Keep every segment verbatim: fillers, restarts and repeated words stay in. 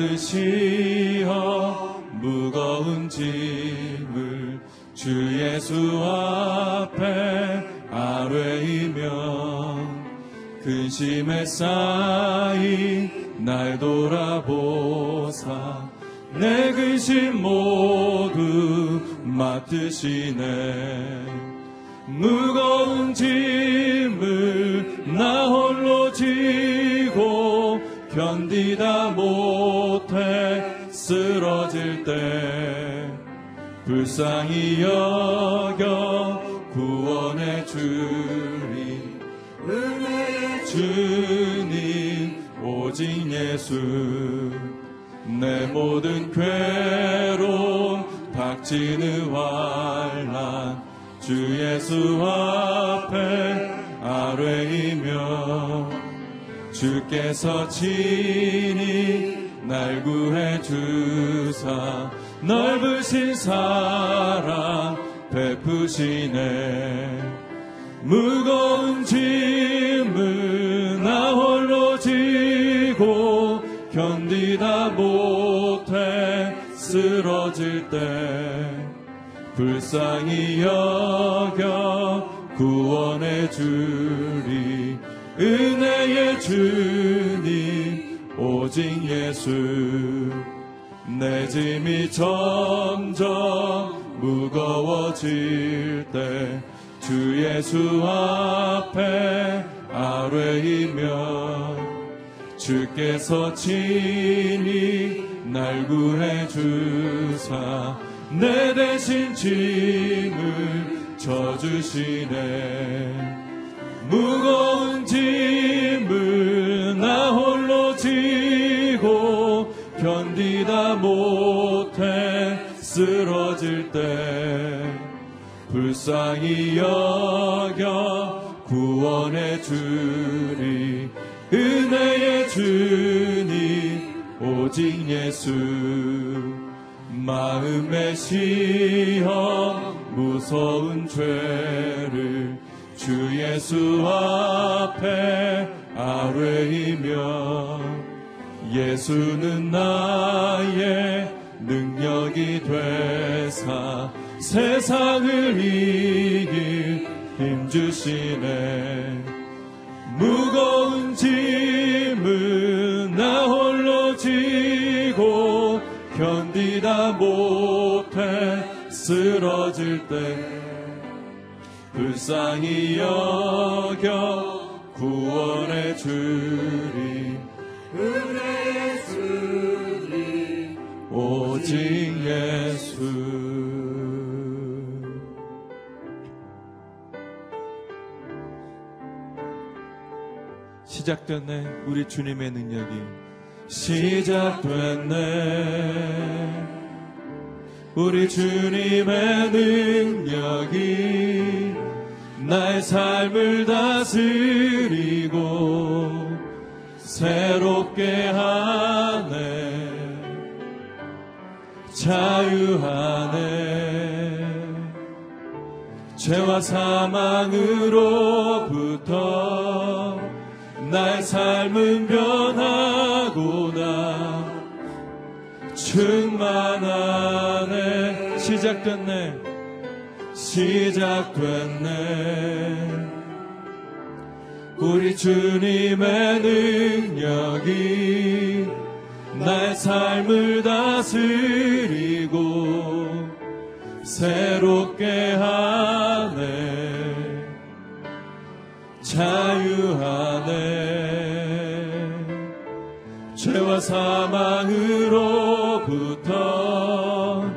받으시어 무거운 짐을 주 예수 앞에 아뢰이며 근심에 쌓인 날 돌아보사 내 근심 모두 맡으시네. 무거운 짐을 나 홀로 지고 견디다 못해 쓰러질 때 불쌍히 여겨 구원해 주리. 은혜의 주님 오직 예수 내 모든 괴로움 닥치는 환난 주 예수 앞에 아뢰이며 주께서 친히 날 구해 주사 넓으신 사랑 베푸시네. 무거운 짐을 나 홀로 지고 견디다 못해 쓰러질 때 불쌍히 여겨 구원해 주리. 은혜의 주님 오직 예수 내 짐이 점점 무거워질 때 주 예수 앞에 아뢰이며 주께서 친히 날 구해 주사 내 대신 짐을 져주시네. 무거운 짐을 나 홀로 지고 견디다 못해 쓰러질 때 불쌍히 여겨 구원해 주리. 은혜의 주님 오직 예수 마음의 시험 무서운 죄를 주 예수 앞에 아뢰이며 예수는 나의 능력이 되사 세상을 이길 힘주시네. 무거운 짐을 나 홀로 지고 견디다 못해 쓰러질 때 불쌍히 여겨 구원해 주리. 은혜의 주님 오직 예수. 시작됐네 우리 주님의 능력이. 시작됐네 우리 주님의 능력이 나의 삶을 다스리고 새롭게 하네. 자유하네 죄와 사망으로부터. 나의 삶은 변하구나 충만하네. 시작됐네 시작됐네 우리 주님의 능력이 나의 삶을 다스리고 새롭게 하네. 자유하네 죄와 사망으로부터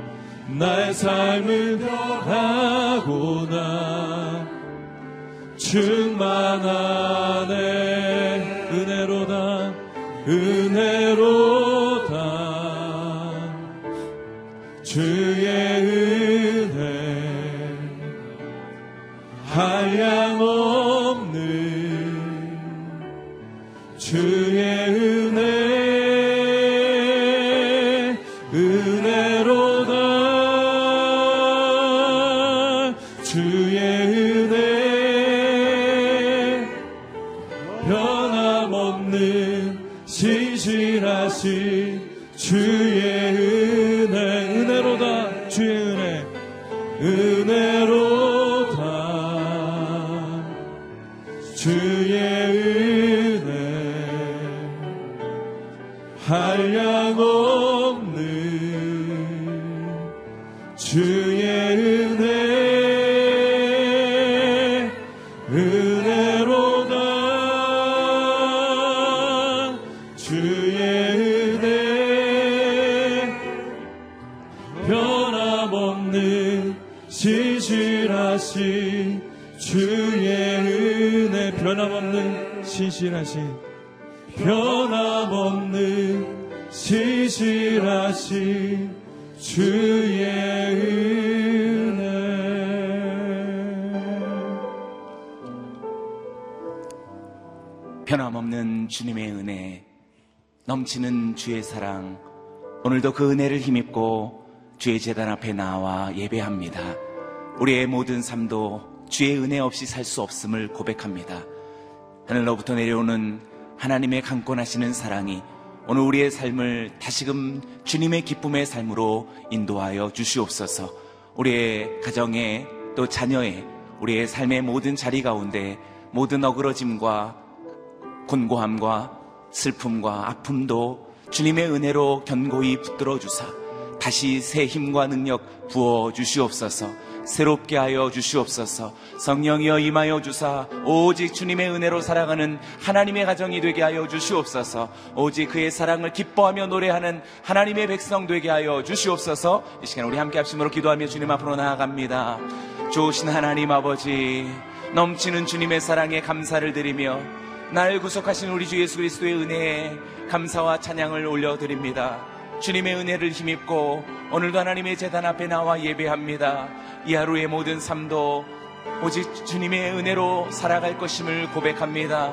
나의 삶을 변하구나 충만하네. 은혜로다 은혜로다 주의 은혜 한량없 주의 은혜 은혜로다 주의 은혜 변함없는 신실하신 주의 은혜, 은혜로다. 주의 은혜, 은혜로다. 주의 은혜, 한량 없는 주의 은혜, 은혜로다. 주의 변함없는 신실하신 주의 은혜, 변함없는 신실하신, 변함없는 신실하신 주의 은혜. 변함없는 주님의 은혜, 넘치는 주의 사랑, 오늘도 그 은혜를 힘입고 주의 제단 앞에 나와 예배합니다. 우리의 모든 삶도 주의 은혜 없이 살 수 없음을 고백합니다. 하늘로부터 내려오는 하나님의 강권하시는 사랑이 오늘 우리의 삶을 다시금 주님의 기쁨의 삶으로 인도하여 주시옵소서. 우리의 가정에, 또 자녀에, 우리의 삶의 모든 자리 가운데 모든 어그러짐과 곤고함과 슬픔과 아픔도 주님의 은혜로 견고히 붙들어 주사 다시 새 힘과 능력 부어주시옵소서. 새롭게 하여 주시옵소서. 성령이여 임하여 주사 오직 주님의 은혜로 살아가는 하나님의 가정이 되게 하여 주시옵소서. 오직 그의 사랑을 기뻐하며 노래하는 하나님의 백성 되게 하여 주시옵소서. 이 시간 우리 함께 합심으로 기도하며 주님 앞으로 나아갑니다. 좋으신 하나님 아버지, 넘치는 주님의 사랑에 감사를 드리며 나를 구속하신 우리 주 예수 그리스도의 은혜에 감사와 찬양을 올려드립니다. 주님의 은혜를 힘입고 오늘도 하나님의 제단 앞에 나와 예배합니다. 이 하루의 모든 삶도 오직 주님의 은혜로 살아갈 것임을 고백합니다.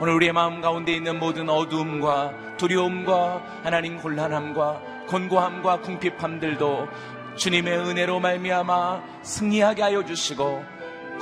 오늘 우리의 마음 가운데 있는 모든 어두움과 두려움과 하나님 곤란함과 곤고함과 궁핍함들도 주님의 은혜로 말미암아 승리하게 하여 주시고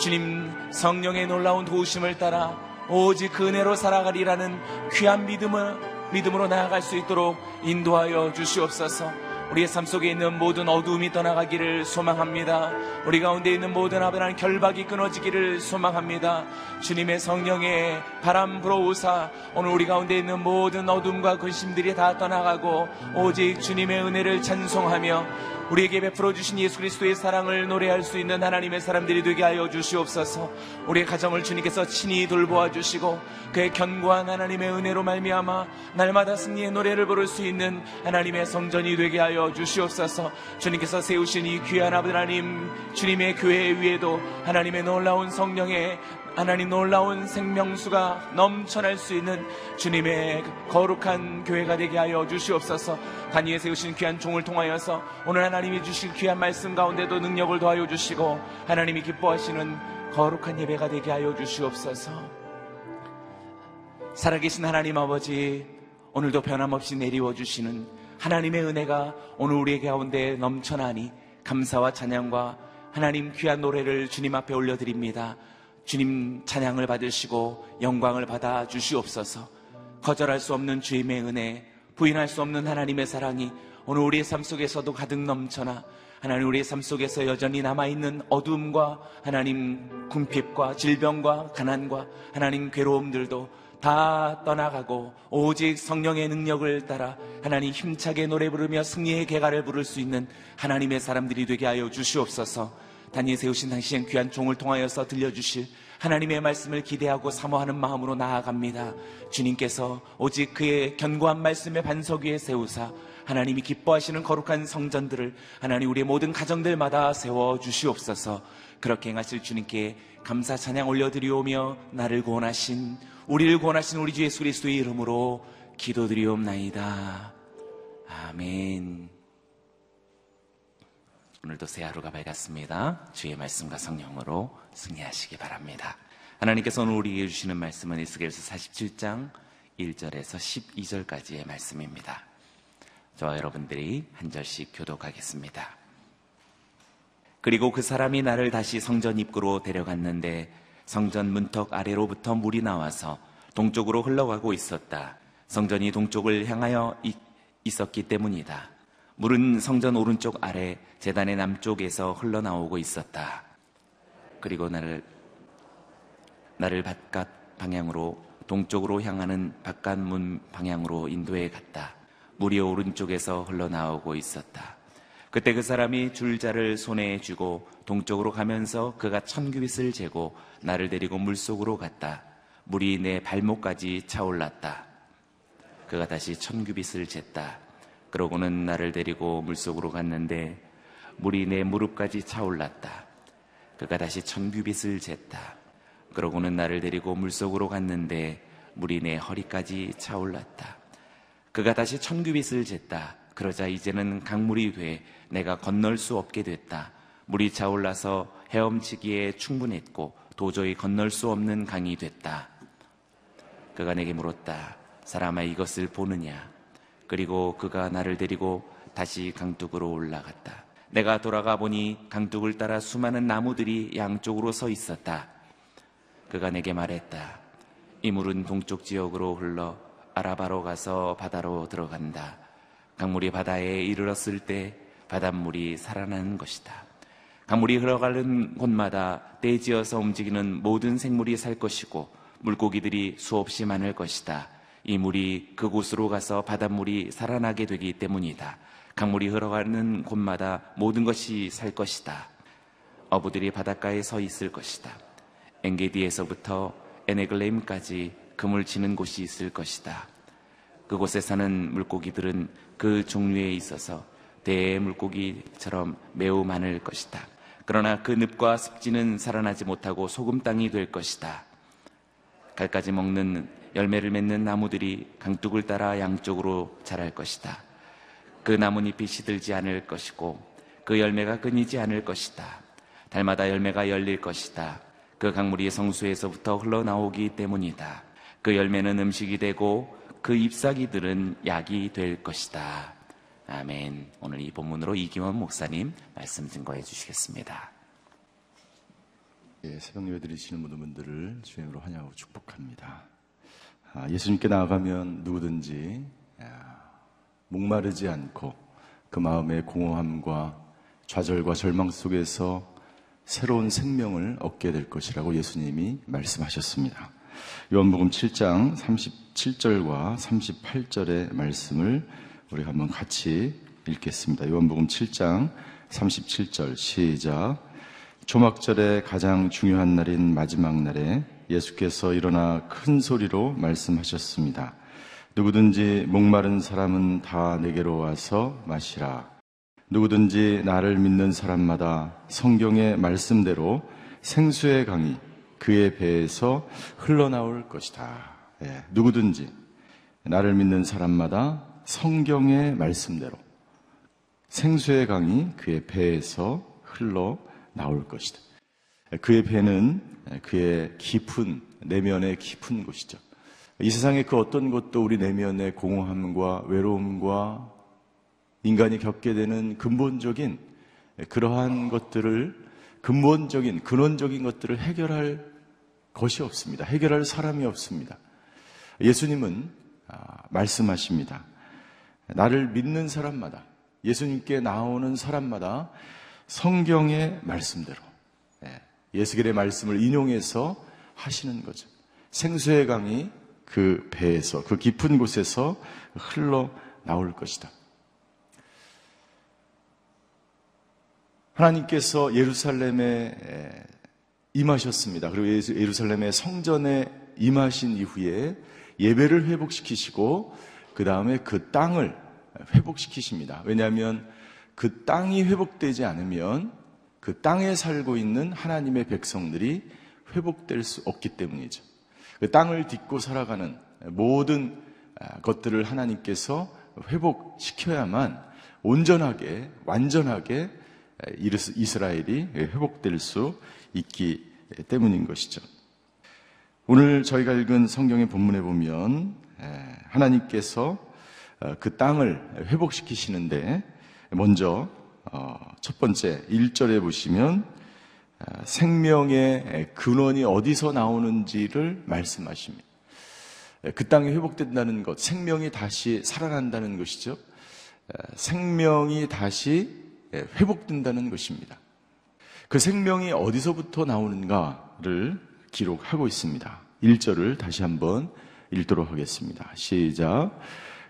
주님 성령의 놀라운 도우심을 따라 오직 그 은혜로 살아가리라는 귀한 믿음을 믿음으로 나아갈 수 있도록 인도하여 주시옵소서. 우리의 삶 속에 있는 모든 어두움이 떠나가기를 소망합니다. 우리 가운데 있는 모든 아베란 결박이 끊어지기를 소망합니다. 주님의 성령의 바람 불어오사 오늘 우리 가운데 있는 모든 어둠과 근심들이 다 떠나가고 오직 주님의 은혜를 찬송하며 우리에게 베풀어 주신 예수 그리스도의 사랑을 노래할 수 있는 하나님의 사람들이 되게 하여 주시옵소서. 우리의 가정을 주님께서 친히 돌보아 주시고 그의 견고한 하나님의 은혜로 말미암아 날마다 승리의 노래를 부를 수 있는 하나님의 성전이 되게 하여 주시옵소서. 주님께서 세우신 이 귀한 아버지 하나님, 주님의 교회 위에도 하나님의 놀라운 성령의 하나님 놀라운 생명수가 넘쳐날 수 있는 주님의 거룩한 교회가 되게 하여 주시옵소서. 간 위에 세우신 귀한 종을 통하여서 오늘 하나님이 주신 귀한 말씀 가운데도 능력을 더하여 주시고 하나님이 기뻐하시는 거룩한 예배가 되게 하여 주시옵소서. 살아계신 하나님 아버지, 오늘도 변함없이 내리워 주시는 하나님의 은혜가 오늘 우리의 가운데 넘쳐나니 감사와 찬양과 하나님 귀한 노래를 주님 앞에 올려드립니다. 주님 찬양을 받으시고 영광을 받아 주시옵소서. 거절할 수 없는 주님의 은혜, 부인할 수 없는 하나님의 사랑이 오늘 우리의 삶 속에서도 가득 넘쳐나 하나님 우리의 삶 속에서 여전히 남아있는 어둠과 하나님 궁핍과 질병과 가난과 하나님 괴로움들도 다 떠나가고 오직 성령의 능력을 따라 하나님 힘차게 노래 부르며 승리의 개가를 부를 수 있는 하나님의 사람들이 되게 하여 주시옵소서. 단위에 세우신 당신의 귀한 종을 통하여서 들려주실 하나님의 말씀을 기대하고 사모하는 마음으로 나아갑니다. 주님께서 오직 그의 견고한 말씀의 반석 위에 세우사 하나님이 기뻐하시는 거룩한 성전들을 하나님 우리의 모든 가정들마다 세워주시옵소서. 그렇게 행하실 주님께 감사 찬양 올려드리오며 나를 구원하신, 우리를 구원하신 우리 주 예수 그리스도의 이름으로 기도드리옵나이다. 아멘. 오늘도 새 하루가 밝았습니다. 주의 말씀과 성령으로 승리하시기 바랍니다. 하나님께서 오늘 우리에게 주시는 말씀은 에스겔서 사십칠 장 일 절에서 십이 절까지의 말씀입니다. 저와 여러분들이 한 절씩 교독하겠습니다. 그리고 그 사람이 나를 다시 성전 입구로 데려갔는데 성전 문턱 아래로부터 물이 나와서 동쪽으로 흘러가고 있었다. 성전이 동쪽을 향하여 있었기 때문이다. 물은 성전 오른쪽 아래 제단의 남쪽에서 흘러나오고 있었다. 그리고 나를 나를 바깥 방향으로 동쪽으로 향하는 바깥 문 방향으로 인도해 갔다. 물이 오른쪽에서 흘러나오고 있었다. 그때 그 사람이 줄자를 손에 쥐고 동쪽으로 가면서 그가 천규빗을 재고 나를 데리고 물속으로 갔다. 물이 내 발목까지 차올랐다. 그가 다시 천규빗을 쟀다. 그러고는 나를 데리고 물속으로 갔는데 물이 내 무릎까지 차올랐다. 그가 다시 천규빗을 쟀다. 그러고는 나를 데리고 물속으로 갔는데 물이 내 허리까지 차올랐다. 그가 다시 천규빗을 쟀다. 그러자 이제는 강물이 돼 내가 건널 수 없게 됐다. 물이 차올라서 헤엄치기에 충분했고 도저히 건널 수 없는 강이 됐다. 그가 내게 물었다. 사람아, 이것을 보느냐? 그리고 그가 나를 데리고 다시 강둑으로 올라갔다. 내가 돌아가 보니 강둑을 따라 수많은 나무들이 양쪽으로 서 있었다. 그가 내게 말했다. 이 물은 동쪽 지역으로 흘러 아라바로 가서 바다로 들어간다. 강물이 바다에 이르렀을 때 바닷물이 살아나는 것이다. 강물이 흘러가는 곳마다 떼지어서 움직이는 모든 생물이 살 것이고 물고기들이 수없이 많을 것이다. 이 물이 그곳으로 가서 바닷물이 살아나게 되기 때문이다. 강물이 흘러가는 곳마다 모든 것이 살 것이다. 어부들이 바닷가에 서 있을 것이다. 엔게디에서부터 에네글레임까지 그물 치는 곳이 있을 것이다. 그곳에 사는 물고기들은 그 종류에 있어서 대해 물고기처럼 매우 많을 것이다. 그러나 그 늪과 습지는 살아나지 못하고 소금 땅이 될 것이다. 갈까지 먹는 열매를 맺는 나무들이 강둑을 따라 양쪽으로 자랄 것이다. 그 나뭇잎이 시들지 않을 것이고 그 열매가 끊이지 않을 것이다. 달마다 열매가 열릴 것이다. 그 강물이 성수에서부터 흘러나오기 때문이다. 그 열매는 음식이 되고 그 잎사귀들은 약이 될 것이다. 아멘. 오늘 이 본문으로 이기원 목사님 말씀 증거해 주시겠습니다. 예, 새벽 예배 드리시는 모든 분들을 주님으로 환영하고 축복합니다. 아, 예수님께 나아가면 누구든지 목마르지 않고 그 마음의 공허함과 좌절과 절망 속에서 새로운 생명을 얻게 될 것이라고 예수님이 말씀하셨습니다. 요한복음 칠 장 삼십칠 절과 삼십팔 절의 말씀을 우리 한번 같이 읽겠습니다. 요한복음 칠 장 삼십칠 절 시작. 초막절의 가장 중요한 날인 마지막 날에 예수께서 일어나 큰 소리로 말씀하셨습니다. 누구든지 목마른 사람은 다 내게로 와서 마시라. 누구든지 나를 믿는 사람마다 성경의 말씀대로 생수의 강이 그의 배에서 흘러나올 것이다. 예, 누구든지 나를 믿는 사람마다 성경의 말씀대로 생수의 강이 그의 배에서 흘러나올 것이다. 그의 배는 그의 깊은 내면의 깊은 곳이죠. 이 세상의 그 어떤 것도 우리 내면의 공허함과 외로움과 인간이 겪게 되는 근본적인 그러한 것들을 근본적인 근원적인 것들을 해결할 것이 없습니다. 해결할 사람이 없습니다. 예수님은 말씀하십니다. 나를 믿는 사람마다 예수님께 나오는 사람마다 성경의 말씀대로 예수님의 말씀을 인용해서 하시는 거죠. 생수의 강이 그 배에서 그 깊은 곳에서 흘러나올 것이다. 하나님께서 예루살렘에 임하셨습니다. 그리고 예루살렘의 성전에 임하신 이후에 예배를 회복시키시고 그 다음에 그 땅을 회복시키십니다. 왜냐하면 그 땅이 회복되지 않으면 그 땅에 살고 있는 하나님의 백성들이 회복될 수 없기 때문이죠. 그 땅을 딛고 살아가는 모든 것들을 하나님께서 회복시켜야만 온전하게 완전하게 이스라엘이 회복될 수 있기 때문인 것이죠. 오늘 저희가 읽은 성경의 본문에 보면 하나님께서 그 땅을 회복시키시는데 먼저 첫 번째 일 절에 보시면 생명의 근원이 어디서 나오는지를 말씀하십니다. 그 땅이 회복된다는 것, 생명이 다시 살아난다는 것이죠. 생명이 다시 회복된다는 것입니다. 그 생명이 어디서부터 나오는가를 기록하고 있습니다. 일 절을 다시 한번 읽도록 하겠습니다. 시작.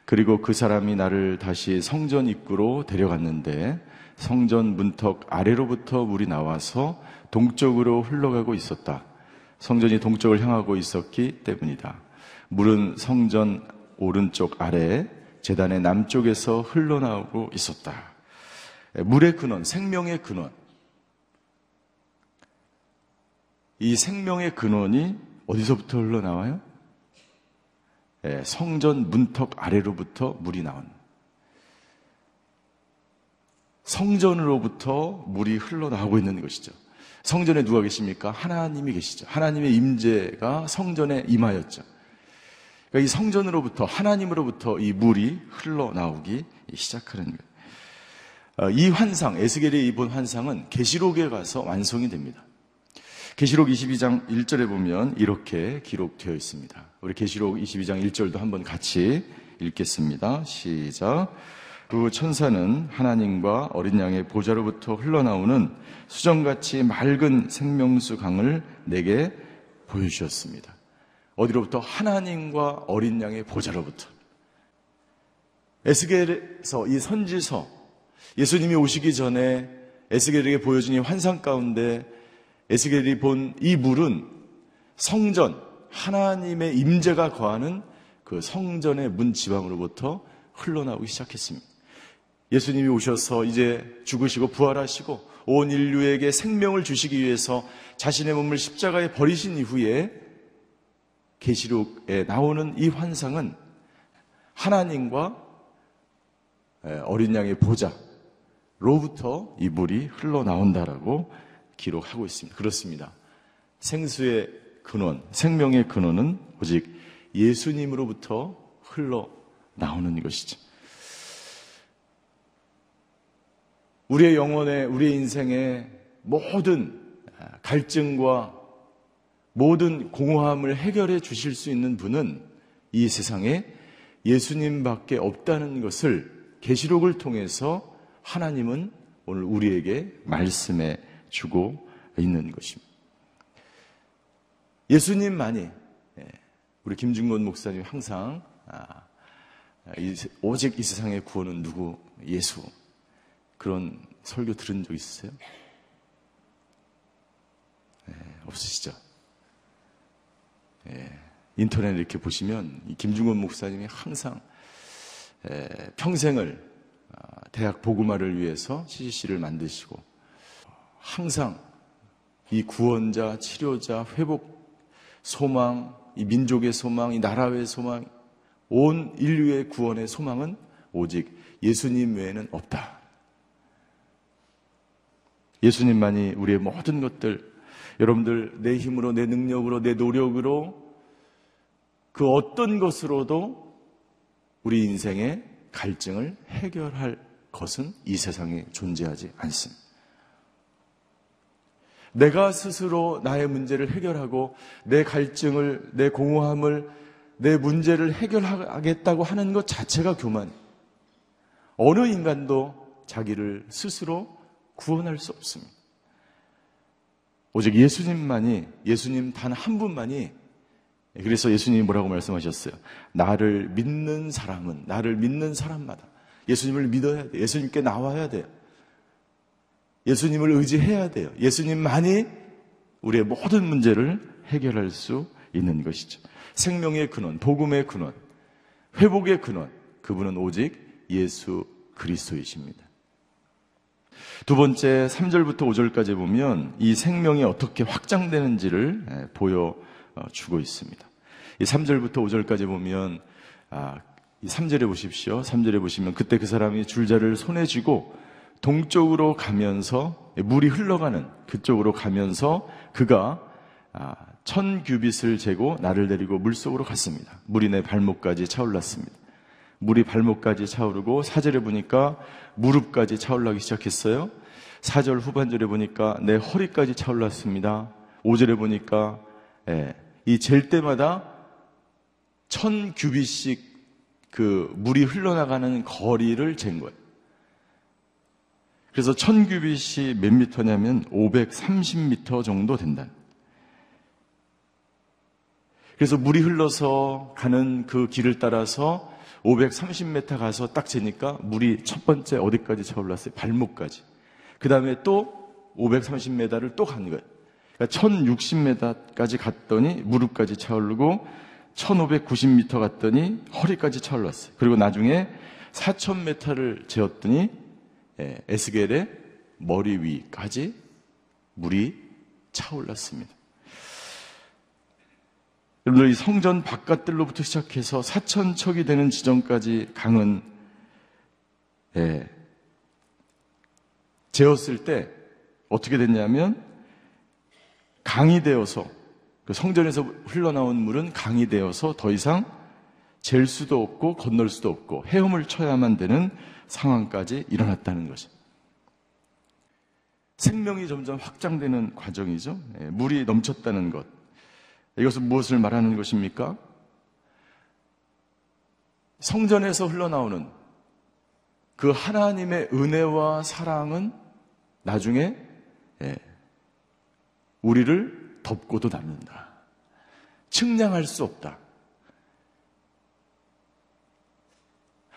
그리고 그 사람이 나를 다시 성전 입구로 데려갔는데 성전 문턱 아래로부터 물이 나와서 동쪽으로 흘러가고 있었다. 성전이 동쪽을 향하고 있었기 때문이다. 물은 성전 오른쪽 아래 제단의 남쪽에서 흘러나오고 있었다. 물의 근원, 생명의 근원, 이 생명의 근원이 어디서부터 흘러나와요? 예, 성전 문턱 아래로부터 물이 나온, 성전으로부터 물이 흘러나오고 있는 것이죠. 성전에 누가 계십니까? 하나님이 계시죠. 하나님의 임재가 성전에 임하였죠. 그러니까 이 성전으로부터, 하나님으로부터 이 물이 흘러나오기 시작하는 거예요. 이 환상, 에스겔이 입은 환상은 계시록에 가서 완성이 됩니다. 계시록 이십이 장 일 절에 보면 이렇게 기록되어 있습니다. 우리 계시록 이십이 장 일 절도 한번 같이 읽겠습니다. 시작. 그 천사는 하나님과 어린 양의 보좌로부터 흘러나오는 수정같이 맑은 생명수 강을 내게 보여주셨습니다. 어디로부터? 하나님과 어린 양의 보좌로부터. 에스겔에서, 이 선지서, 예수님이 오시기 전에 에스겔에게 보여준 이 환상 가운데 에스겔이 본 이 물은 성전, 하나님의 임재가 거하는 그 성전의 문 지방으로부터 흘러나오기 시작했습니다. 예수님이 오셔서 이제 죽으시고 부활하시고 온 인류에게 생명을 주시기 위해서 자신의 몸을 십자가에 버리신 이후에 계시록에 나오는 이 환상은 하나님과 어린 양의 보좌로부터 이 물이 흘러나온다라고 기록하고 있습니다. 그렇습니다. 생수의 근원, 생명의 근원은 오직 예수님으로부터 흘러나오는 것이죠. 우리의 영혼에, 우리의 인생에 모든 갈증과 모든 공허함을 해결해 주실 수 있는 분은 이 세상에 예수님밖에 없다는 것을 계시록을 통해서 하나님은 오늘 우리에게 말씀해 주고 있는 것입니다. 예수님만이, 우리 김중건 목사님 항상 오직 이 세상의 구원은 누구? 예수. 그런 설교 들은 적 있으세요? 네, 없으시죠? 예, 인터넷 이렇게 보시면 김중건 목사님이 항상 예, 평생을 대학 보그마를 위해서 씨지씨를 만드시고 항상 이 구원자, 치료자, 회복, 소망, 이 민족의 소망, 이 나라의 소망, 온 인류의 구원의 소망은 오직 예수님 외에는 없다. 예수님만이 우리의 모든 것들, 여러분들 내 힘으로, 내 능력으로, 내 노력으로 그 어떤 것으로도 우리 인생의 갈증을 해결할 것은 이 세상에 존재하지 않습니다. 내가 스스로 나의 문제를 해결하고 내 갈증을, 내 공허함을, 내 문제를 해결하겠다고 하는 것 자체가 교만. 어느 인간도 자기를 스스로 구원할 수 없습니다. 오직 예수님만이, 예수님 단 한 분만이, 그래서 예수님이 뭐라고 말씀하셨어요? 나를 믿는 사람은, 나를 믿는 사람마다 예수님을 믿어야 돼요. 예수님께 나와야 돼요. 예수님을 의지해야 돼요. 예수님만이 우리의 모든 문제를 해결할 수 있는 것이죠. 생명의 근원, 복음의 근원, 회복의 근원, 그분은 오직 예수 그리스도이십니다. 두 번째, 삼 절부터 오 절까지 보면 이 생명이 어떻게 확장되는지를 보여주고 있습니다. 이 삼 절부터 오 절까지 보면, 아, 이 삼 절에 보십시오. 삼 절에 보시면 그때 그 사람이 줄자를 손에 쥐고 동쪽으로 가면서, 물이 흘러가는 그쪽으로 가면서 그가 천 규빗을 재고 나를 데리고 물속으로 갔습니다. 물이 내 발목까지 차올랐습니다. 물이 발목까지 차오르고 사 절에 보니까 무릎까지 차올라기 시작했어요. 사 절 후반절에 보니까 내 허리까지 차올랐습니다. 오 절에 보니까 이 잴 때마다 천 규빗씩 그 물이 흘러나가는 거리를 잰 거예요. 그래서 천 규빗이 몇 미터냐면 오백삼십 미터 정도 된다. 그래서 물이 흘러서 가는 그 길을 따라서 오백삼십 미터 가서 딱 재니까 물이 첫 번째 어디까지 차올랐어요? 발목까지. 그 다음에 또 오백삼십 미터를 또 간 거예요. 그러니까 천육십 미터까지 갔더니 무릎까지 차오르고 천오백구십 미터 갔더니 허리까지 차올랐어요. 그리고 나중에 사천 미터를 재었더니 에스겔의 머리 위까지 물이 차올랐습니다. 여러분들, 이 성전 바깥들로부터 시작해서 사천 척이 되는 지점까지 강은 예, 재었을 때 어떻게 됐냐면 강이 되어서, 그 성전에서 흘러나온 물은 강이 되어서 더 이상 잴 수도 없고 건널 수도 없고 헤엄을 쳐야만 되는 상황까지 일어났다는 것이죠. 생명이 점점 확장되는 과정이죠. 예, 물이 넘쳤다는 것. 이것은 무엇을 말하는 것입니까? 성전에서 흘러나오는 그 하나님의 은혜와 사랑은 나중에 예, 우리를 덮고도 남는다. 측량할 수 없다.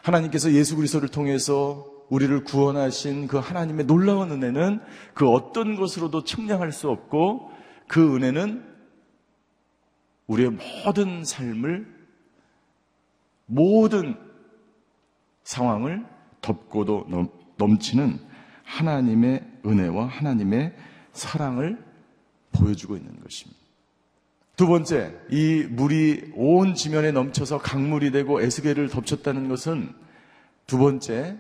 하나님께서 예수 그리스도를 통해서 우리를 구원하신 그 하나님의 놀라운 은혜는 그 어떤 것으로도 측량할 수 없고, 그 은혜는 우리의 모든 삶을, 모든 상황을 덮고도 넘, 넘치는 하나님의 은혜와 하나님의 사랑을 보여주고 있는 것입니다. 두 번째, 이 물이 온 지면에 넘쳐서 강물이 되고 에스겔을 덮쳤다는 것은 두 번째,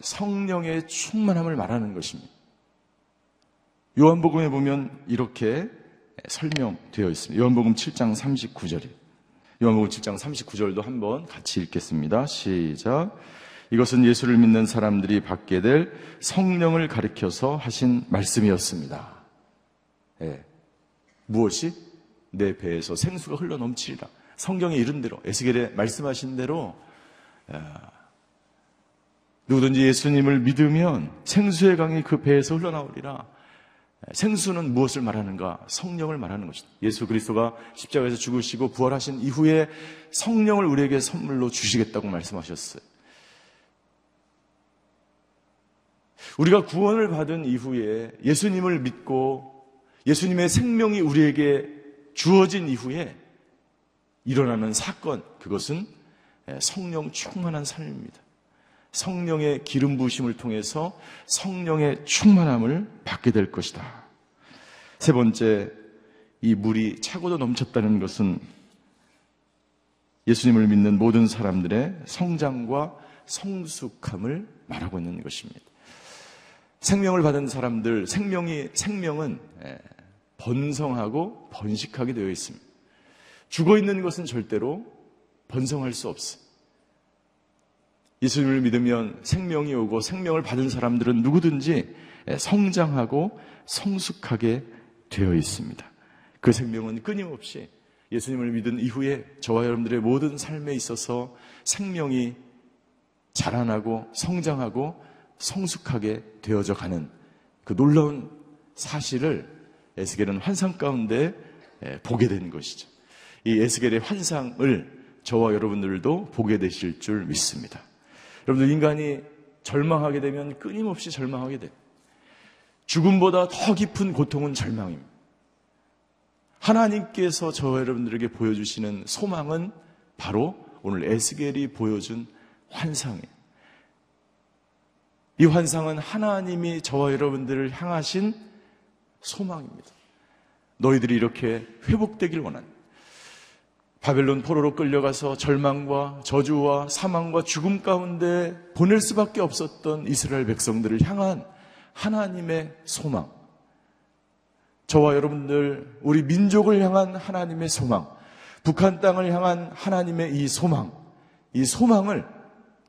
성령의 충만함을 말하는 것입니다. 요한복음에 보면 이렇게 설명되어 있습니다. 요한복음 칠 장 삼십구 절이에요. 요한복음 칠 장 삼십구 절도 한번 같이 읽겠습니다. 시작. 이것은 예수를 믿는 사람들이 받게 될 성령을 가리켜서 하신 말씀이었습니다. 예. 무엇이? 내 배에서 생수가 흘러넘치리라. 성경에 이른 대로, 에스겔에 말씀하신 대로 예. 누구든지 예수님을 믿으면 생수의 강이 그 배에서 흘러나오리라. 생수는 무엇을 말하는가? 성령을 말하는 것이다. 예수 그리스도가 십자가에서 죽으시고 부활하신 이후에 성령을 우리에게 선물로 주시겠다고 말씀하셨어요. 우리가 구원을 받은 이후에 예수님을 믿고 예수님의 생명이 우리에게 주어진 이후에 일어나는 사건, 그것은 성령 충만한 삶입니다. 성령의 기름 부으심을 통해서 성령의 충만함을 받게 될 것이다. 세 번째, 이 물이 차고도 넘쳤다는 것은 예수님을 믿는 모든 사람들의 성장과 성숙함을 말하고 있는 것입니다. 생명을 받은 사람들, 생명이, 생명은 번성하고 번식하게 되어 있습니다. 죽어 있는 것은 절대로 번성할 수 없습니다. 예수님을 믿으면 생명이 오고 생명을 받은 사람들은 누구든지 성장하고 성숙하게 되어 있습니다. 그 생명은 끊임없이 예수님을 믿은 이후에 저와 여러분들의 모든 삶에 있어서 생명이 자라나고 성장하고 성숙하게 되어져 가는 그 놀라운 사실을 에스겔은 환상 가운데 보게 된 것이죠. 이 에스겔의 환상을 저와 여러분들도 보게 되실 줄 믿습니다. 여러분들, 인간이 절망하게 되면 끊임없이 절망하게 돼요. 죽음보다 더 깊은 고통은 절망입니다. 하나님께서 저와 여러분들에게 보여주시는 소망은 바로 오늘 에스겔이 보여준 환상이에요. 이 환상은 하나님이 저와 여러분들을 향하신 소망입니다. 너희들이 이렇게 회복되길 원한다. 바벨론 포로로 끌려가서 절망과 저주와 사망과 죽음 가운데 보낼 수밖에 없었던 이스라엘 백성들을 향한 하나님의 소망, 저와 여러분들, 우리 민족을 향한 하나님의 소망, 북한 땅을 향한 하나님의 이 소망, 이 소망을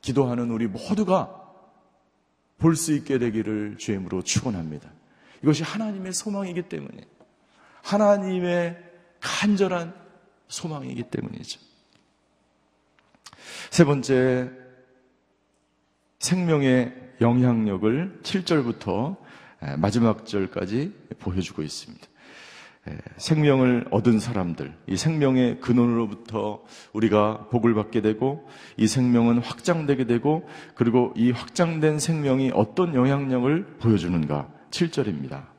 기도하는 우리 모두가 볼 수 있게 되기를 주의 이름으로 축원합니다. 이것이 하나님의 소망이기 때문에, 하나님의 간절한 소망이기 때문이죠. 세 번째, 생명의 영향력을 칠 절부터 마지막 절까지 보여주고 있습니다. 생명을 얻은 사람들, 이 생명의 근원으로부터 우리가 복을 받게 되고, 이 생명은 확장되게 되고, 그리고 이 확장된 생명이 어떤 영향력을 보여주는가, 칠 절입니다.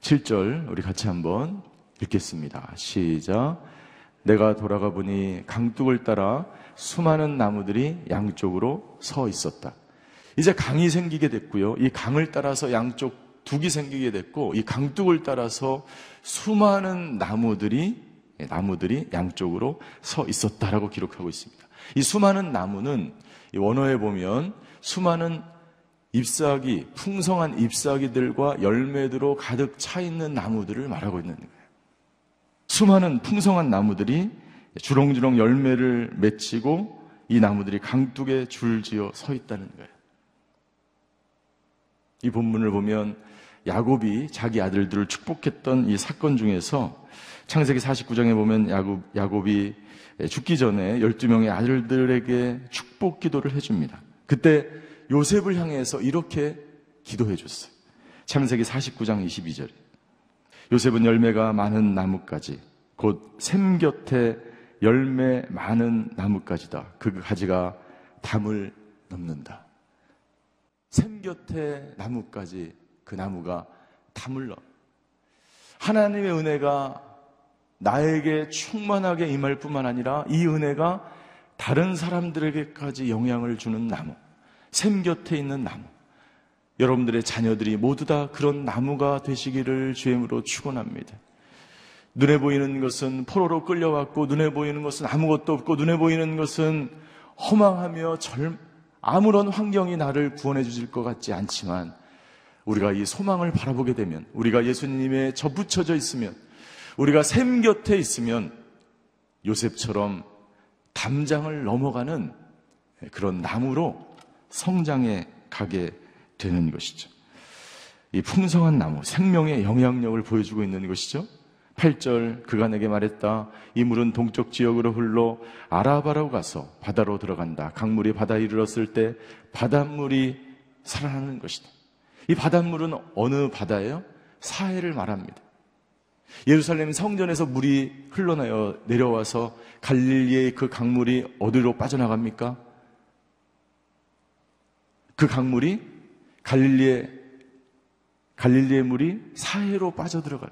칠 절 우리 같이 한번 읽겠습니다. 시작. 내가 돌아가 보니 강둑을 따라 수많은 나무들이 양쪽으로 서 있었다. 이제 강이 생기게 됐고요. 이 강을 따라서 양쪽 둑이 생기게 됐고, 이 강둑을 따라서 수많은 나무들이 나무들이 양쪽으로 서 있었다라고 기록하고 있습니다. 이 수많은 나무는 이 원어에 보면 수많은 잎사귀, 풍성한 잎사귀들과 열매들로 가득 차 있는 나무들을 말하고 있는 거예요. 수많은 풍성한 나무들이 주렁주렁 열매를 맺히고 이 나무들이 강둑에 줄지어 서 있다는 거예요. 이 본문을 보면 야곱이 자기 아들들을 축복했던 이 사건 중에서 창세기 사십구 장에 보면 야곱, 야곱이 죽기 전에 열두 명의 아들들에게 축복 기도를 해줍니다. 그때 요셉을 향해서 이렇게 기도해 줬어요. 창세기 사십구 장 이십이 절에 요셉은 열매가 많은 나뭇가지, 곧 샘 곁에 열매 많은 나뭇가지다. 그 가지가 담을 넘는다. 샘 곁에 나뭇가지, 그 나무가 담을 넘. 하나님의 은혜가 나에게 충만하게 임할 뿐만 아니라 이 은혜가 다른 사람들에게까지 영향을 주는 나무, 샘 곁에 있는 나무. 여러분들의 자녀들이 모두 다 그런 나무가 되시기를 주의 이름으로 축원합니다. 눈에 보이는 것은 포로로 끌려왔고, 눈에 보이는 것은 아무것도 없고, 눈에 보이는 것은 허망하며 젊, 아무런 환경이 나를 구원해 주실 것 같지 않지만, 우리가 이 소망을 바라보게 되면, 우리가 예수님에 접붙여져 있으면, 우리가 샘 곁에 있으면 요셉처럼 담장을 넘어가는 그런 나무로 성장해 가게 되는 것이죠. 이 풍성한 나무, 생명의 영향력을 보여주고 있는 것이죠. 팔 절, 그가 내게 말했다. 이 물은 동쪽 지역으로 흘러 아라바로 가서 바다로 들어간다. 강물이 바다에 이르렀을 때 바닷물이 살아나는 것이다. 이 바닷물은 어느 바다예요? 사해를 말합니다. 예루살렘 성전에서 물이 흘러나여 내려와서 갈릴리의 그 강물이 어디로 빠져나갑니까? 그 강물이 갈릴리의, 갈릴리의 물이 사해로 빠져들어가요.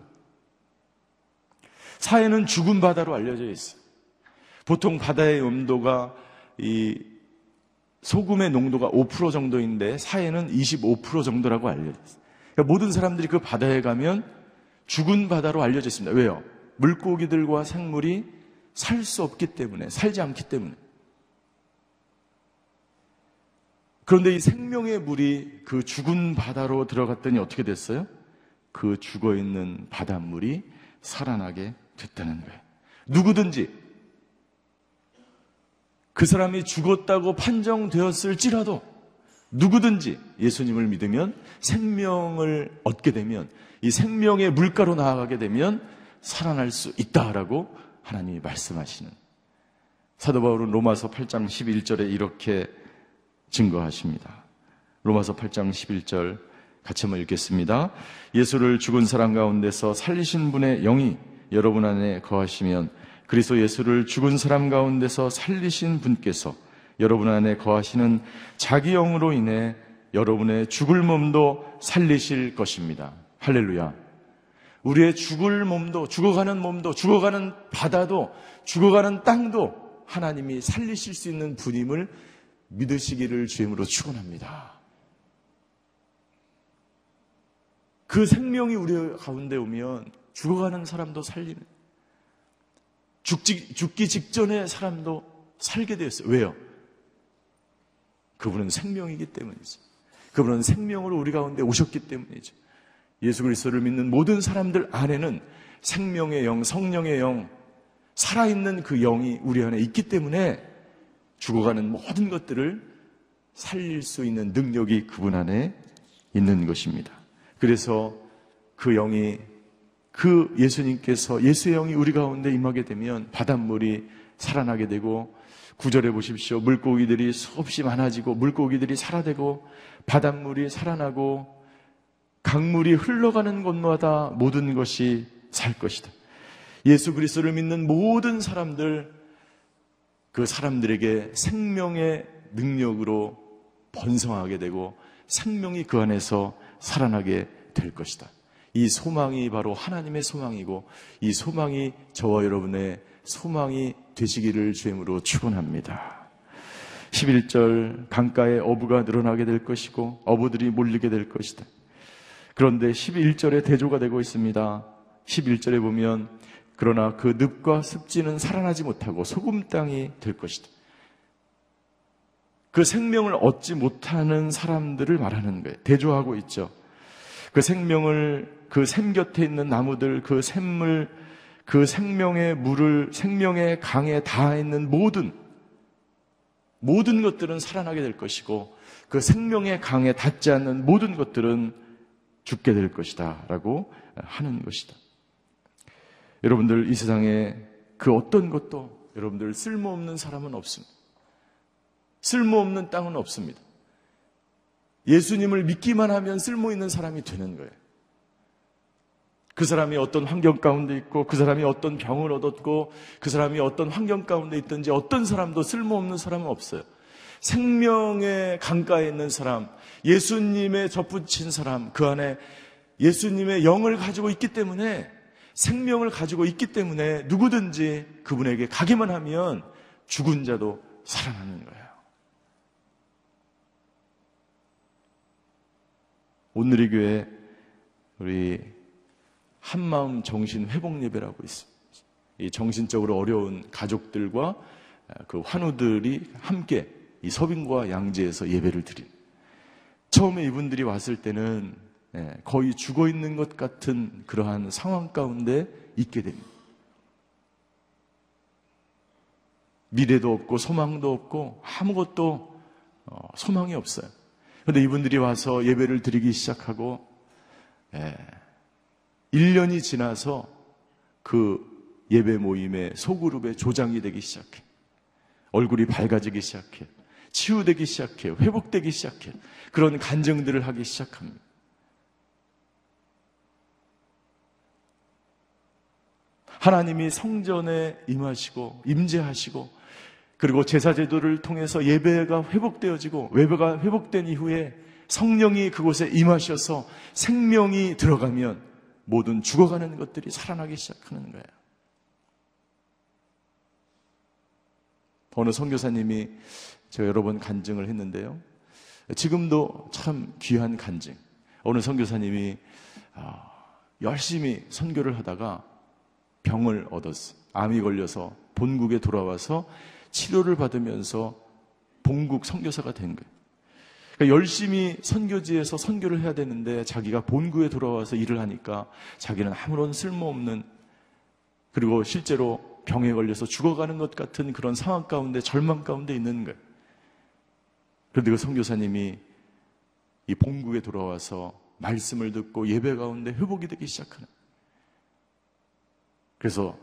사해는 죽은 바다로 알려져 있어요. 보통 바다의 온도가 이 소금의 농도가 오 퍼센트 정도인데 사해는 이십오 퍼센트 정도라고 알려져 있어요. 그러니까 모든 사람들이 그 바다에 가면 죽은 바다로 알려져 있습니다. 왜요? 물고기들과 생물이 살 수 없기 때문에, 살지 않기 때문에. 그런데 이 생명의 물이 그 죽은 바다로 들어갔더니 어떻게 됐어요? 그 죽어있는 바닷물이 살아나게 됐다는 거예요. 누구든지 그 사람이 죽었다고 판정되었을지라도 누구든지 예수님을 믿으면, 생명을 얻게 되면, 이 생명의 물가로 나아가게 되면 살아날 수 있다라고 하나님이 말씀하시는, 사도 바울은 로마서 팔 장 십일 절에 이렇게 증거하십니다. 로마서 팔 장 십일 절 같이 한번 읽겠습니다. 예수를 죽은 사람 가운데서 살리신 분의 영이 여러분 안에 거하시면, 그리스도 예수를 죽은 사람 가운데서 살리신 분께서 여러분 안에 거하시는 자기 영으로 인해 여러분의 죽을 몸도 살리실 것입니다. 할렐루야. 우리의 죽을 몸도, 죽어가는 몸도, 죽어가는 바다도, 죽어가는 땅도 하나님이 살리실 수 있는 분임을 믿으시기를 주의 이름으로 축원합니다. 그 생명이 우리 가운데 오면 죽어가는 사람도 살리는, 죽지, 죽기 직전의 사람도 살게 되었어요. 왜요? 그분은 생명이기 때문이죠. 그분은 생명으로 우리 가운데 오셨기 때문이죠. 예수 그리스도를 믿는 모든 사람들 안에는 생명의 영, 성령의 영, 살아있는 그 영이 우리 안에 있기 때문에 죽어가는 모든 것들을 살릴 수 있는 능력이 그분 안에 있는 것입니다. 그래서 그 영이, 그 예수님께서, 예수의 영이 우리 가운데 임하게 되면 바닷물이 살아나게 되고, 구절해 보십시오. 물고기들이 수없이 많아지고 물고기들이 살아대고 바닷물이 살아나고 강물이 흘러가는 곳마다 모든 것이 살 것이다. 예수 그리스도를 믿는 모든 사람들, 그 사람들에게 생명의 능력으로 번성하게 되고 생명이 그 안에서 살아나게 될 것이다. 이 소망이 바로 하나님의 소망이고 이 소망이 저와 여러분의 소망이 되시기를 주의 이름으로 축원합니다. 십일 절, 강가에 어부가 늘어나게 될 것이고 어부들이 몰리게 될 것이다. 그런데 십일 절에 대조가 되고 있습니다. 십일 절에 보면 그러나 그 늪과 습지는 살아나지 못하고 소금 땅이 될 것이다. 그 생명을 얻지 못하는 사람들을 말하는 거예요. 대조하고 있죠. 그 생명을, 그 샘 곁에 있는 나무들, 그 샘물, 그 생명의 물을, 생명의 강에 닿아 있는 모든 모든 것들은 살아나게 될 것이고 그 생명의 강에 닿지 않는 모든 것들은 죽게 될 것이다 라고 하는 것이다. 여러분들, 이 세상에 그 어떤 것도 여러분들 쓸모없는 사람은 없습니다. 쓸모없는 땅은 없습니다. 예수님을 믿기만 하면 쓸모있는 사람이 되는 거예요. 그 사람이 어떤 환경 가운데 있고 그 사람이 어떤 병을 얻었고 그 사람이 어떤 환경 가운데 있든지 어떤 사람도 쓸모없는 사람은 없어요. 생명의 강가에 있는 사람, 예수님의 접붙인 사람, 그 안에 예수님의 영을 가지고 있기 때문에, 생명을 가지고 있기 때문에 누구든지 그분에게 가기만 하면 죽은 자도 살아나는 거예요. 오늘의 교회 우리 한마음 정신 회복 예배라고 있습니다. 이 정신적으로 어려운 가족들과 그 환우들이 함께 이 서빙과 양지에서 예배를 드린. 처음에 이분들이 왔을 때는 거의 죽어 있는 것 같은 그러한 상황 가운데 있게 됩니다. 미래도 없고 소망도 없고 아무것도 소망이 없어요. 그런데 이분들이 와서 예배를 드리기 시작하고 일 년이 지나서 그 예배 모임의 소그룹의 조장이 되기 시작해. 얼굴이 밝아지기 시작해. 치유되기 시작해. 회복되기 시작해. 그런 간증들을 하기 시작합니다. 하나님이 성전에 임하시고 임재하시고 그리고 제사 제도를 통해서 예배가 회복되어지고 예배가 회복된 이후에 성령이 그곳에 임하셔서 생명이 들어가면 모든 죽어가는 것들이 살아나기 시작하는 거예요. 어느 선교사님이 제가 여러 번 간증을 했는데요. 지금도 참 귀한 간증. 어느 선교사님이 열심히 선교를 하다가 병을 얻었어요. 암이 걸려서 본국에 돌아와서 치료를 받으면서 본국 선교사가 된 거예요. 그러니까 열심히 선교지에서 선교를 해야 되는데 자기가 본국에 돌아와서 일을 하니까 자기는 아무런 쓸모없는, 그리고 실제로 병에 걸려서 죽어가는 것 같은 그런 상황 가운데, 절망 가운데 있는 거예요. 그런데 그 선교사님이 이 본국에 돌아와서 말씀을 듣고 예배 가운데 회복이 되기 시작하는 거예요. 그래서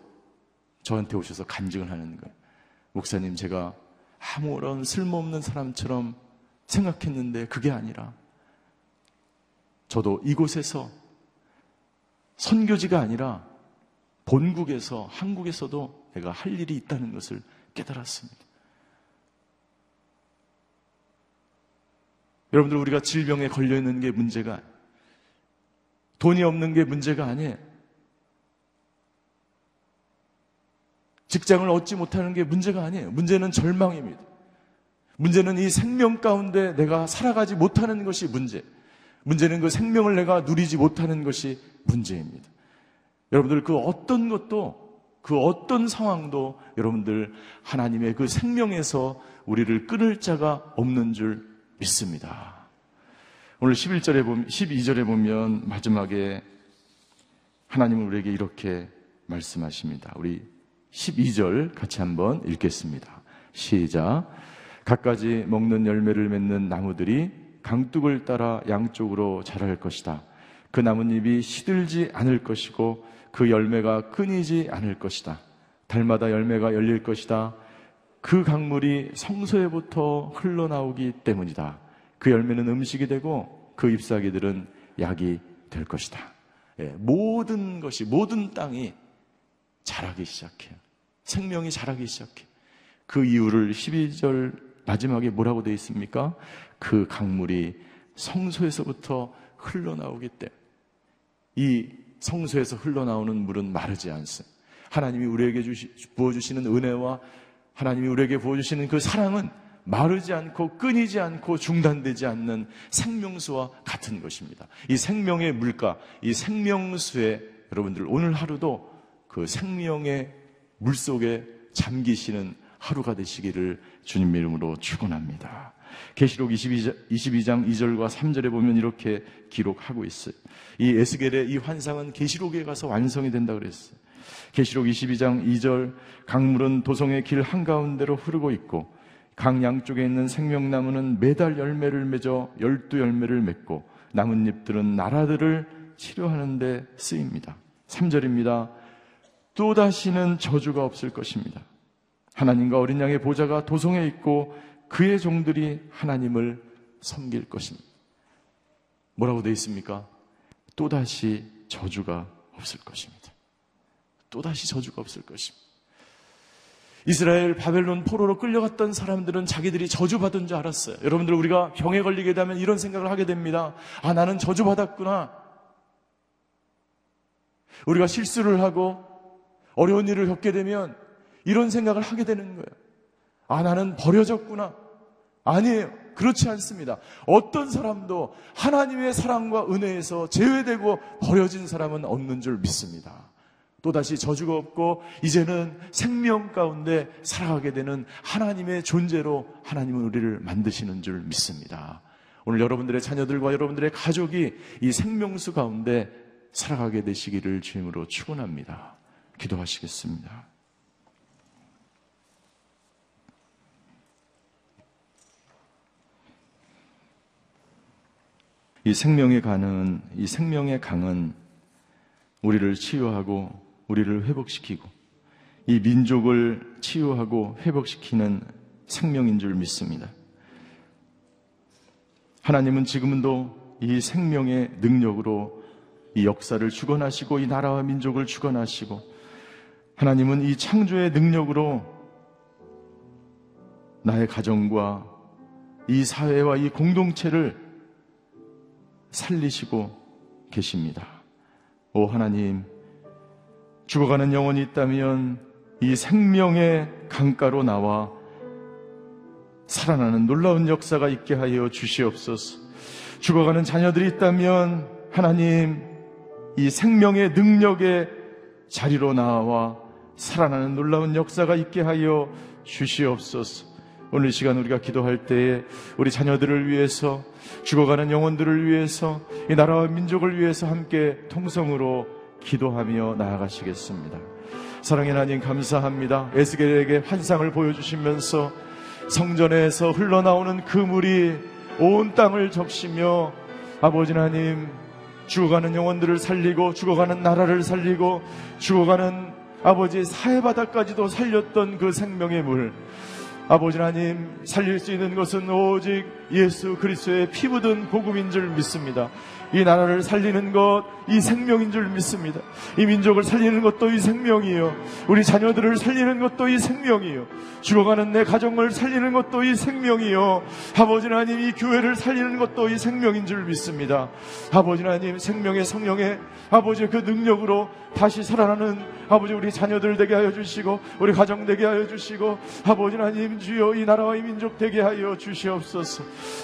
저한테 오셔서 간증을 하는 거예요. 목사님, 제가 아무런 쓸모없는 사람처럼 생각했는데 그게 아니라 저도 이곳에서 선교지가 아니라 본국에서, 한국에서도 내가 할 일이 있다는 것을 깨달았습니다. 여러분들, 우리가 질병에 걸려있는 게 문제가 아니에요. 돈이 없는 게 문제가 아니에요. 직장을 얻지 못하는 게 문제가 아니에요. 문제는 절망입니다. 문제는 이 생명 가운데 내가 살아가지 못하는 것이 문제. 문제는 그 생명을 내가 누리지 못하는 것이 문제입니다. 여러분들, 그 어떤 것도, 그 어떤 상황도 여러분들 하나님의 그 생명에서 우리를 끊을 자가 없는 줄 믿습니다. 오늘 십일 절에 보면, 십이 절에 보면 마지막에 하나님은 우리에게 이렇게 말씀하십니다. 우리 십이 절 같이 한번 읽겠습니다. 시작. 갖가지 먹는 열매를 맺는 나무들이 강둑을 따라 양쪽으로 자랄 것이다. 그 나뭇잎이 시들지 않을 것이고 그 열매가 끊이지 않을 것이다. 달마다 열매가 열릴 것이다. 그 강물이 성소에부터 흘러나오기 때문이다. 그 열매는 음식이 되고 그 잎사귀들은 약이 될 것이다. 예, 모든 것이, 모든 땅이 자라기 시작해요. 생명이 자라기 시작해요. 그 이유를 십이 절 마지막에 뭐라고 되어 있습니까? 그 강물이 성소에서부터 흘러나오기 때문에. 이 성소에서 흘러나오는 물은 마르지 않습니다. 하나님이 우리에게 주시, 부어주시는 은혜와 하나님이 우리에게 부어주시는 그 사랑은 마르지 않고 끊이지 않고 중단되지 않는 생명수와 같은 것입니다. 이 생명의 물가, 이 생명수에 여러분들 오늘 하루도 그 생명의 물속에 잠기시는 하루가 되시기를 주님의 이름으로 축원합니다. 계시록 이십이 장 이 절과 삼 절에 보면 이렇게 기록하고 있어요. 이 에스겔의 이 환상은 계시록에 가서 완성이 된다 그랬어요. 계시록 이십이 장 이 절, 강물은 도성의 길 한가운데로 흐르고 있고 강 양쪽에 있는 생명나무는 매달 열매를 맺어 열두 열매를 맺고 남은 잎들은 나라들을 치료하는 데 쓰입니다. 삼 절입니다. 또다시는 저주가 없을 것입니다. 하나님과 어린 양의 보좌가 도성에 있고 그의 종들이 하나님을 섬길 것입니다. 뭐라고 되어 있습니까? 또다시 저주가 없을 것입니다. 또다시 저주가 없을 것입니다. 이스라엘 바벨론 포로로 끌려갔던 사람들은 자기들이 저주받은 줄 알았어요. 여러분들, 우리가 병에 걸리게 되면 이런 생각을 하게 됩니다. 아, 나는 저주받았구나. 우리가 실수를 하고 어려운 일을 겪게 되면 이런 생각을 하게 되는 거예요. 아, 나는 버려졌구나. 아니에요. 그렇지 않습니다. 어떤 사람도 하나님의 사랑과 은혜에서 제외되고 버려진 사람은 없는 줄 믿습니다. 또다시 저주가 없고 이제는 생명 가운데 살아가게 되는 하나님의 존재로 하나님은 우리를 만드시는 줄 믿습니다. 오늘 여러분들의 자녀들과 여러분들의 가족이 이 생명수 가운데 살아가게 되시기를 주님으로 축원합니다. 기도하시겠습니다. 이 생명의 강은, 이 생명의 강은 우리를 치유하고 우리를 회복시키고 이 민족을 치유하고 회복시키는 생명인 줄 믿습니다. 하나님은 지금도 이 생명의 능력으로 이 역사를 주관하시고 이 나라와 민족을 주관하시고 하나님은 이 창조의 능력으로 나의 가정과 이 사회와 이 공동체를 살리시고 계십니다. 오 하나님, 죽어가는 영혼이 있다면 이 생명의 강가로 나와 살아나는 놀라운 역사가 있게 하여 주시옵소서. 죽어가는 자녀들이 있다면 하나님, 이 생명의 능력의 자리로 나와 살아나는 놀라운 역사가 있게 하여 주시옵소서. 오늘 시간 우리가 기도할 때에 우리 자녀들을 위해서, 죽어가는 영혼들을 위해서, 이 나라와 민족을 위해서 함께 통성으로 기도하며 나아가시겠습니다. 사랑의 하나님, 감사합니다. 에스겔에게 환상을 보여주시면서 성전에서 흘러나오는 그 물이 온 땅을 적시며 아버지 하나님, 죽어가는 영혼들을 살리고 죽어가는 나라를 살리고 죽어가는 아버지 사해바다까지도 살렸던 그 생명의 물, 아버지 하나님, 살릴 수 있는 것은 오직 예수 그리스도의 피 묻은 복음인 줄 믿습니다. 이 나라를 살리는 것, 이 생명인 줄 믿습니다. 이 민족을 살리는 것도 이 생명이요, 우리 자녀들을 살리는 것도 이 생명이요, 죽어가는 내 가정을 살리는 것도 이 생명이요, 아버지 하나님, 이 교회를 살리는 것도 이 생명인 줄 믿습니다. 아버지 하나님, 생명의 성령의 아버지의 그 능력으로 다시 살아나는 아버지 우리 자녀들 되게 하여 주시고 우리 가정 되게 하여 주시고 아버지 하나님, 주여 이 나라와 이 민족 되게 하여 주시옵소서.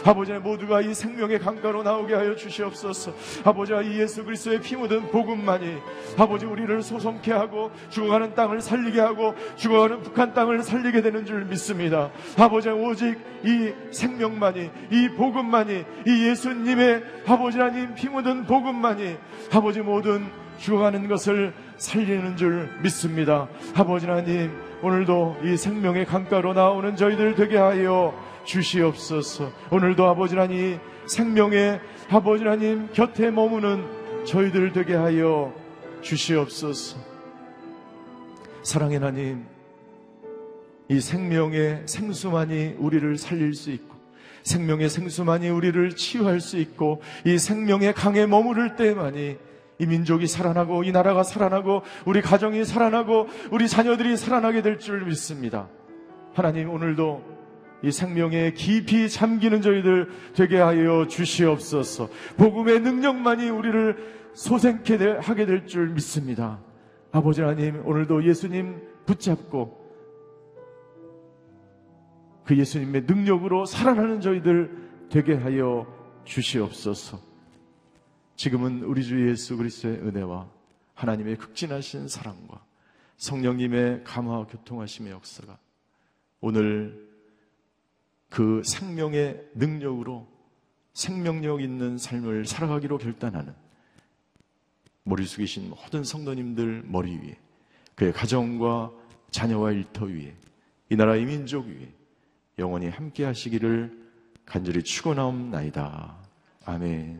아버지 하나님, 모두가 이 생명의 강가로 나오게 하여 주시옵소서. 아버지 하나님, 예수 그리스도의 피 묻은 복음만이 아버지 우리를 소성케 하고 죽어가는 땅을 살리게 하고 죽어가는 북한 땅을 살리게 되는 줄 믿습니다. 아버지 하나님, 오직 이 생명만이, 이 복음만이, 이 예수님의 아버지 하나님 피 묻은 복음만이 아버지 모든 죽어가는 것을 살리는 줄 믿습니다. 아버지 하나님, 오늘도 이 생명의 강가로 나오는 저희들 되게 하여 주시옵소서. 오늘도 아버지 하나님, 생명의 아버지 하나님 곁에 머무는 저희들 되게 하여 주시옵소서. 사랑의 하나님, 이 생명의 생수만이 우리를 살릴 수 있고 생명의 생수만이 우리를 치유할 수 있고 이 생명의 강에 머무를 때만이 이 민족이 살아나고 이 나라가 살아나고 우리 가정이 살아나고 우리 자녀들이 살아나게 될 줄 믿습니다. 하나님, 오늘도 이 생명에 깊이 잠기는 저희들 되게 하여 주시옵소서. 복음의 능력만이 우리를 소생케 하게 될 줄 믿습니다. 아버지 하나님, 오늘도 예수님 붙잡고 그 예수님의 능력으로 살아나는 저희들 되게 하여 주시옵소서. 지금은 우리 주 예수 그리스도의 은혜와 하나님의 극진하신 사랑과 성령님의 감화와 교통하심의 역사가 오늘 그 생명의 능력으로 생명력 있는 삶을 살아가기로 결단하는 머리 숙이신 모든 성도님들 머리 위에, 그의 가정과 자녀와 일터 위에, 이 나라 이 민족 위에 영원히 함께 하시기를 간절히 축원하옵나이다. 아멘.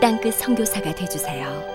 땅끝 선교사가 되어주세요.